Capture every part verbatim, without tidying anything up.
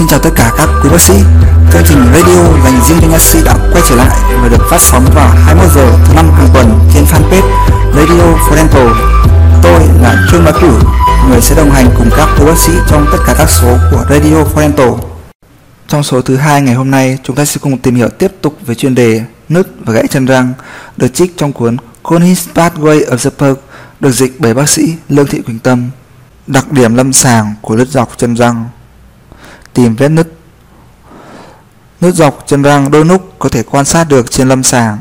Xin chào tất cả các quý bác sĩ. Chương trình radio dành riêng cho nha sĩ đã quay trở lại và được phát sóng vào hai mươi mốt giờ thứ năm hàng tuần trên fanpage Radio Fordental. Tôi là Trương Bắc Củ, người sẽ đồng hành cùng các quý bác sĩ trong tất cả các số của Radio Fordental. Trong số thứ hai ngày hôm nay, chúng ta sẽ cùng tìm hiểu tiếp tục về chuyên đề nứt và gãy chân răng được trích trong cuốn Cohen's Pathways of the pulp được dịch bởi bác sĩ Lương Thị Quỳnh Tâm. Đặc điểm lâm sàng của nứt dọc chân răng. Tìm vết nứt. Nứt dọc chân răng đôi lúc có thể quan sát được trên lâm sàng.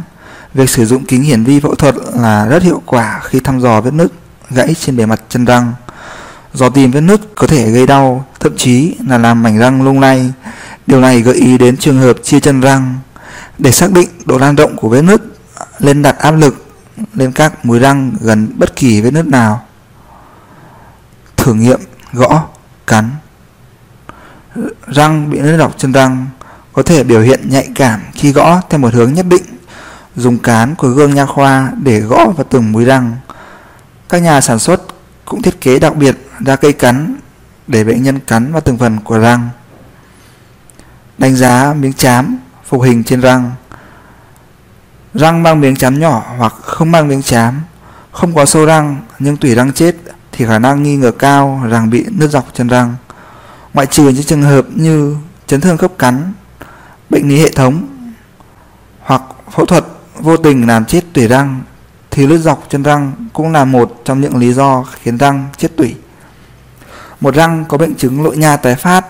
Việc sử dụng kính hiển vi phẫu thuật là rất hiệu quả khi thăm dò vết nứt gãy trên bề mặt chân răng. Dò tìm vết nứt có thể gây đau, thậm chí là làm mảnh răng lung lay. Điều này gợi ý đến trường hợp chia chân răng. Để xác định độ lan rộng của vết nứt, nên đặt áp lực lên các múi răng gần bất kỳ vết nứt nào. Thử nghiệm gõ, cắn. Răng bị nứt dọc chân răng có thể biểu hiện nhạy cảm khi gõ theo một hướng nhất định. Dùng cán của gương nha khoa để gõ vào từng múi răng. Các nhà sản xuất cũng thiết kế đặc biệt ra cây cắn để bệnh nhân cắn vào từng phần của răng. Đánh giá miếng chám phục hình trên răng. Răng mang miếng chám nhỏ hoặc không mang miếng chám, không có sâu răng nhưng tủy răng chết thì khả năng nghi ngờ cao rằng bị nứt dọc chân răng, ngoại trừ những trường hợp như chấn thương khớp cắn, bệnh lý hệ thống hoặc phẫu thuật vô tình làm chết tủy răng, thì nứt dọc chân răng cũng là một trong những lý do khiến răng chết tủy. Một răng có bệnh chứng nội nha tái phát.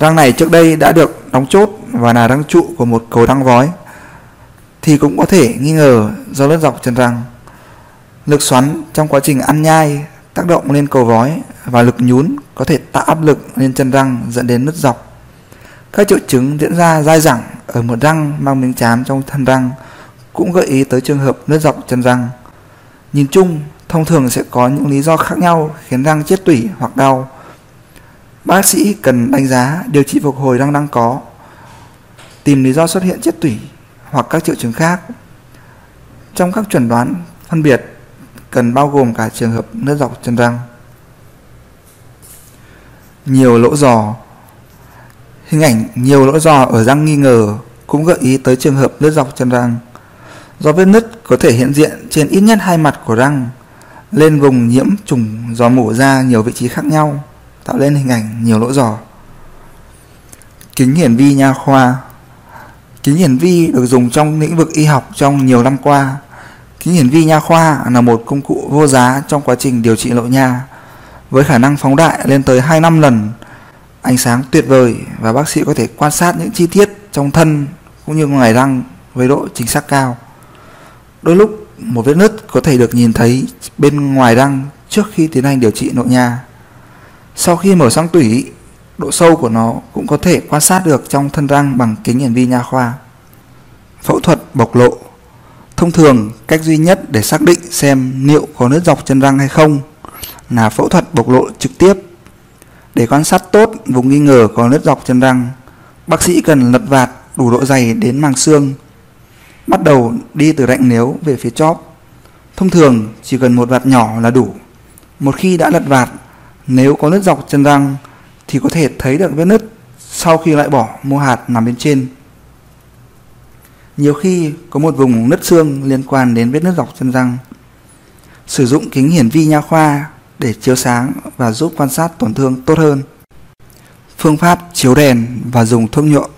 Răng này trước đây đã được đóng chốt và là răng trụ của một cầu răng vói thì cũng có thể nghi ngờ do nứt dọc chân răng. Lực xoắn trong quá trình ăn nhai tác động lên cầu vói và lực nhún có thể tạo áp lực lên chân răng dẫn đến nứt dọc. Các triệu chứng diễn ra dai dẳng ở một răng mang miếng chám trong thân răng cũng gợi ý tới trường hợp nứt dọc chân răng. Nhìn chung, thông thường sẽ có những lý do khác nhau khiến răng chết tủy hoặc đau. Bác sĩ cần đánh giá điều trị phục hồi răng đang có, tìm lý do xuất hiện chết tủy hoặc các triệu chứng khác. Trong các chuẩn đoán phân biệt cần bao gồm cả trường hợp nứt dọc chân răng. Nhiều lỗ giò. Hình ảnh nhiều lỗ giò ở răng nghi ngờ cũng gợi ý tới trường hợp nứt dọc chân răng. Do vết nứt có thể hiện diện trên ít nhất hai mặt của răng, lên vùng nhiễm trùng giò mổ ra nhiều vị trí khác nhau, tạo nên hình ảnh nhiều lỗ giò. Kính hiển vi nha khoa. Kính hiển vi được dùng trong lĩnh vực y học trong nhiều năm qua. Kính hiển vi nha khoa là một công cụ vô giá trong quá trình điều trị nội nha, với khả năng phóng đại lên tới hai mươi lăm lần, ánh sáng tuyệt vời và bác sĩ có thể quan sát những chi tiết trong thân cũng như ngoài răng với độ chính xác cao. Đôi lúc một vết nứt có thể được nhìn thấy bên ngoài răng trước khi tiến hành điều trị nội nha. Sau khi mở sang tủy, độ sâu của nó cũng có thể quan sát được trong thân răng bằng kính hiển vi nha khoa. Phẫu thuật bộc lộ. Thông thường, cách duy nhất để xác định xem liệu có nứt dọc chân răng hay không là phẫu thuật bộc lộ trực tiếp. Để quan sát tốt vùng nghi ngờ có nứt dọc chân răng, bác sĩ cần lật vạt đủ độ dày đến màng xương, bắt đầu đi từ rãnh nếu về phía chóp. Thông thường, chỉ cần một vạt nhỏ là đủ. Một khi đã lật vạt, nếu có nứt dọc chân răng thì có thể thấy được vết nứt sau khi loại bỏ mô hạt nằm bên trên. Nhiều khi có một vùng nứt xương liên quan đến vết nứt dọc chân răng. Sử dụng kính hiển vi nha khoa để chiếu sáng và giúp quan sát tổn thương tốt hơn. Phương pháp chiếu đèn và dùng thuốc nhuộm.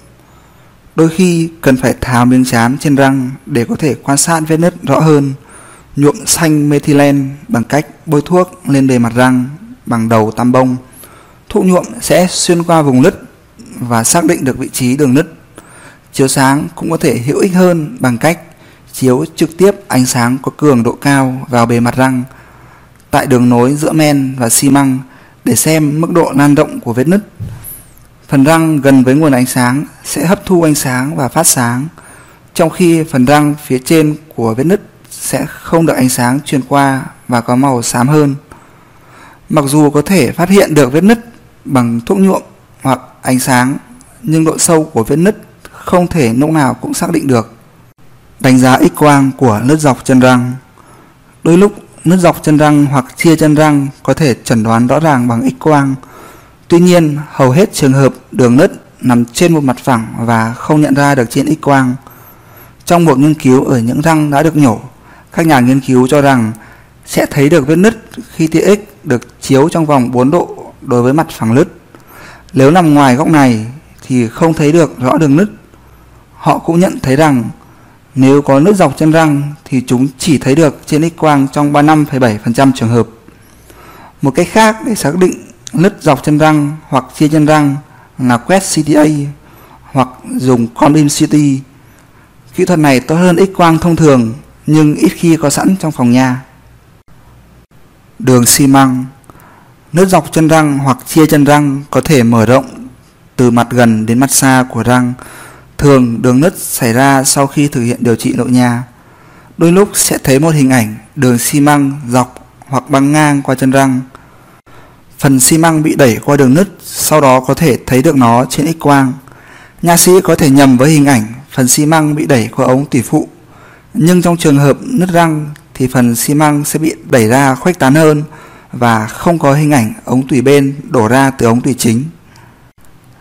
Đôi khi cần phải tháo miếng chám trên răng để có thể quan sát vết nứt rõ hơn. Nhuộm xanh methylene bằng cách bôi thuốc lên bề mặt răng bằng đầu tăm bông. Thuốc nhuộm sẽ xuyên qua vùng nứt và xác định được vị trí đường nứt. Chiếu sáng cũng có thể hữu ích hơn bằng cách chiếu trực tiếp ánh sáng có cường độ cao vào bề mặt răng tại đường nối giữa men và xi măng để xem mức độ lan rộng của vết nứt. Phần răng gần với nguồn ánh sáng sẽ hấp thu ánh sáng và phát sáng, trong khi phần răng phía trên của vết nứt sẽ không được ánh sáng truyền qua và có màu xám hơn. Mặc dù có thể phát hiện được vết nứt bằng thuốc nhuộm hoặc ánh sáng, nhưng độ sâu của vết nứt không thể lúc nào cũng xác định được. Đánh giá X-quang của nứt dọc chân răng. Đôi lúc nứt dọc chân răng hoặc chia chân răng có thể chẩn đoán rõ ràng bằng X-quang. Tuy nhiên, hầu hết trường hợp đường nứt nằm trên một mặt phẳng và không nhận ra được trên X-quang. Trong một nghiên cứu ở những răng đã được nhổ, các nhà nghiên cứu cho rằng sẽ thấy được vết nứt khi tia X được chiếu trong vòng bốn độ đối với mặt phẳng nứt. Nếu nằm ngoài góc này thì không thấy được rõ đường nứt. Họ cũng nhận thấy rằng nếu có nứt dọc trên răng thì chúng chỉ thấy được trên X-quang trong ba mươi lăm phẩy bảy phần trăm trường hợp. Một cách khác để xác định nứt dọc trên răng hoặc chia trên răng là quét xê tê a hoặc dùng Condyle xê tê. Kỹ thuật này tốt hơn X-quang thông thường nhưng ít khi có sẵn trong phòng nha. Đường xi măng. Nứt dọc chân răng hoặc chia chân răng có thể mở rộng từ mặt gần đến mặt xa của răng. Thường đường nứt xảy ra sau khi thực hiện điều trị nội nha. Đôi lúc sẽ thấy một hình ảnh đường xi măng dọc hoặc băng ngang qua chân răng. Phần xi măng bị đẩy qua đường nứt, sau đó có thể thấy được nó trên X-quang. Nha sĩ có thể nhầm với hình ảnh phần xi măng bị đẩy qua ống tủy phụ, nhưng trong trường hợp nứt răng thì phần xi măng sẽ bị đẩy ra khuếch tán hơn và không có hình ảnh ống tủy bên đổ ra từ ống tủy chính.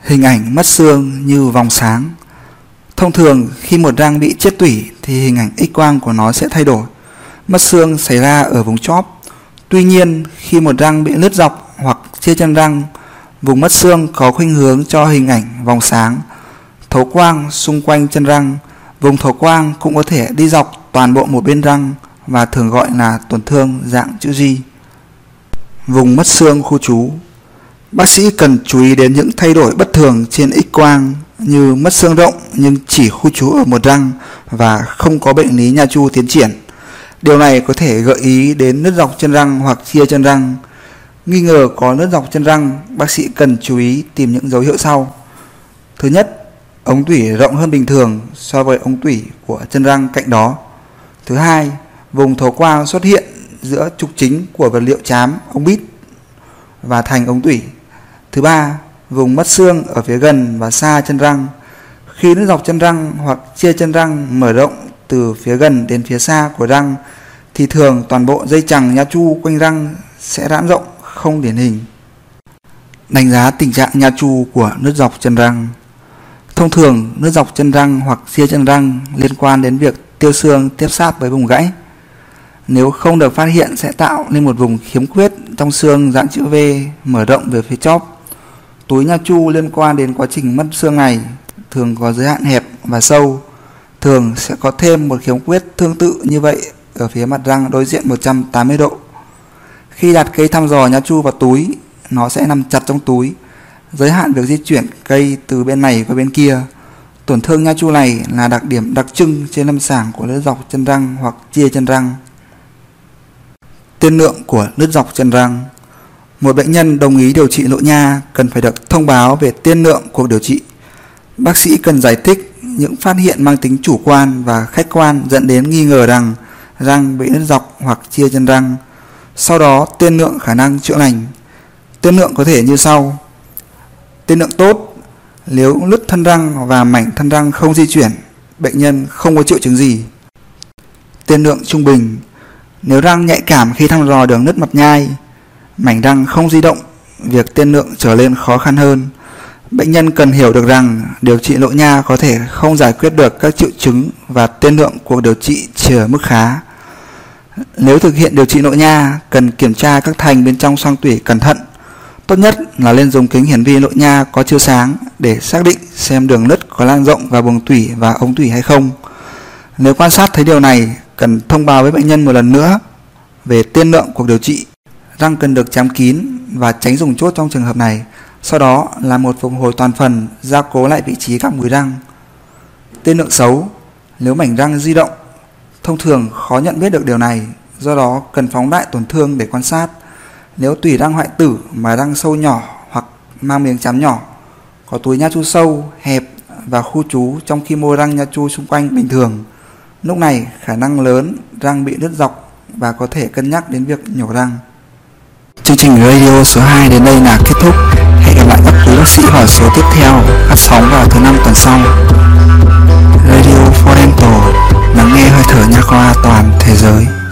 Hình ảnh mất xương như vòng sáng. Thông thường khi một răng bị chết tủy thì hình ảnh X-quang của nó sẽ thay đổi. Mất xương xảy ra ở vùng chóp. Tuy nhiên, khi một răng bị nứt dọc hoặc chia chân răng, vùng mất xương có khuynh hướng cho hình ảnh vòng sáng thấu quang xung quanh chân răng. Vùng thấu quang cũng có thể đi dọc toàn bộ một bên răng và thường gọi là tổn thương dạng chữ G. Vùng mất xương khu trú. Bác sĩ cần chú ý đến những thay đổi bất thường trên X-quang như mất xương rộng nhưng chỉ khu trú ở một răng và không có bệnh lý nha chu tiến triển. Điều này có thể gợi ý đến nứt dọc chân răng hoặc chia chân răng. Nghi ngờ có nứt dọc chân răng, bác sĩ cần chú ý tìm những dấu hiệu sau. Thứ nhất, ống tủy rộng hơn bình thường so với ống tủy của chân răng cạnh đó. Thứ hai, vùng thấu quang xuất hiện giữa trục chính của vật liệu chám ống bít và thành ống tủy. Thứ ba, vùng mất xương ở phía gần và xa chân răng. Khi nứt dọc chân răng hoặc chia chân răng mở rộng từ phía gần đến phía xa của răng thì thường toàn bộ dây chằng nha chu quanh răng sẽ giãn rộng không điển hình. Đánh giá tình trạng nha chu của nứt dọc chân răng. Thông thường, nứt dọc chân răng hoặc chia chân răng liên quan đến việc tiêu xương tiếp sát với vùng gãy. Nếu không được phát hiện sẽ tạo nên một vùng khiếm khuyết trong xương dạng chữ V mở rộng về phía chóp. Túi nha chu liên quan đến quá trình mất xương này thường có giới hạn hẹp và sâu. Thường sẽ có thêm một khiếm khuyết tương tự như vậy ở phía mặt răng đối diện một trăm tám mươi độ. Khi đặt cây thăm dò nha chu vào túi, nó sẽ nằm chặt trong túi, giới hạn việc di chuyển cây từ bên này qua bên kia. Tổn thương nha chu này là đặc điểm đặc trưng trên lâm sàng của nứt dọc chân răng hoặc chia chân răng. Tiên lượng của nứt dọc chân răng. Một bệnh nhân đồng ý điều trị nội nha cần phải được thông báo về tiên lượng cuộc điều trị. Bác sĩ cần giải thích những phát hiện mang tính chủ quan và khách quan dẫn đến nghi ngờ rằng răng bị nứt dọc hoặc chia chân răng. Sau đó tiên lượng khả năng chữa lành. Tiên lượng có thể như sau. Tiên lượng tốt: nếu nứt thân răng và mảnh thân răng không di chuyển, bệnh nhân không có triệu chứng gì. Tiên lượng trung bình: nếu răng nhạy cảm khi thăm dò đường nứt mặt nhai, mảnh răng không di động, việc tiên lượng trở lên khó khăn hơn. Bệnh nhân cần hiểu được rằng điều trị nội nha có thể không giải quyết được các triệu chứng và tiên lượng cuộc điều trị chỉ ở mức khá. Nếu thực hiện điều trị nội nha, cần kiểm tra các thành bên trong xoang tủy cẩn thận. Tốt nhất là nên dùng kính hiển vi nội nha có chiếu sáng để xác định xem đường nứt có lan rộng vào buồng tủy và ống tủy hay không. Nếu quan sát thấy điều này, cần thông báo với bệnh nhân một lần nữa về tiên lượng cuộc điều trị. Răng cần được chám kín và tránh dùng chốt trong trường hợp này. Sau đó là một phục hồi toàn phần, gia cố lại vị trí các múi răng. Tiên lượng xấu: nếu mảnh răng di động, thông thường khó nhận biết được điều này, do đó cần phóng đại tổn thương để quan sát. Nếu tủy răng hoại tử mà răng sâu nhỏ hoặc mang miếng chám nhỏ, có túi nha chu sâu, hẹp và khu trú trong khi mô răng nha chu xung quanh bình thường, lúc này khả năng lớn răng bị nứt dọc và có thể cân nhắc đến việc nhổ răng. Chương trình radio số hai đến đây là kết thúc. Hẹn gặp lại các quý bác sĩ hỏi số tiếp theo phát sóng vào thứ năm tuần sau. Radio Fordental, lắng nghe hơi thở nha khoa toàn thế giới.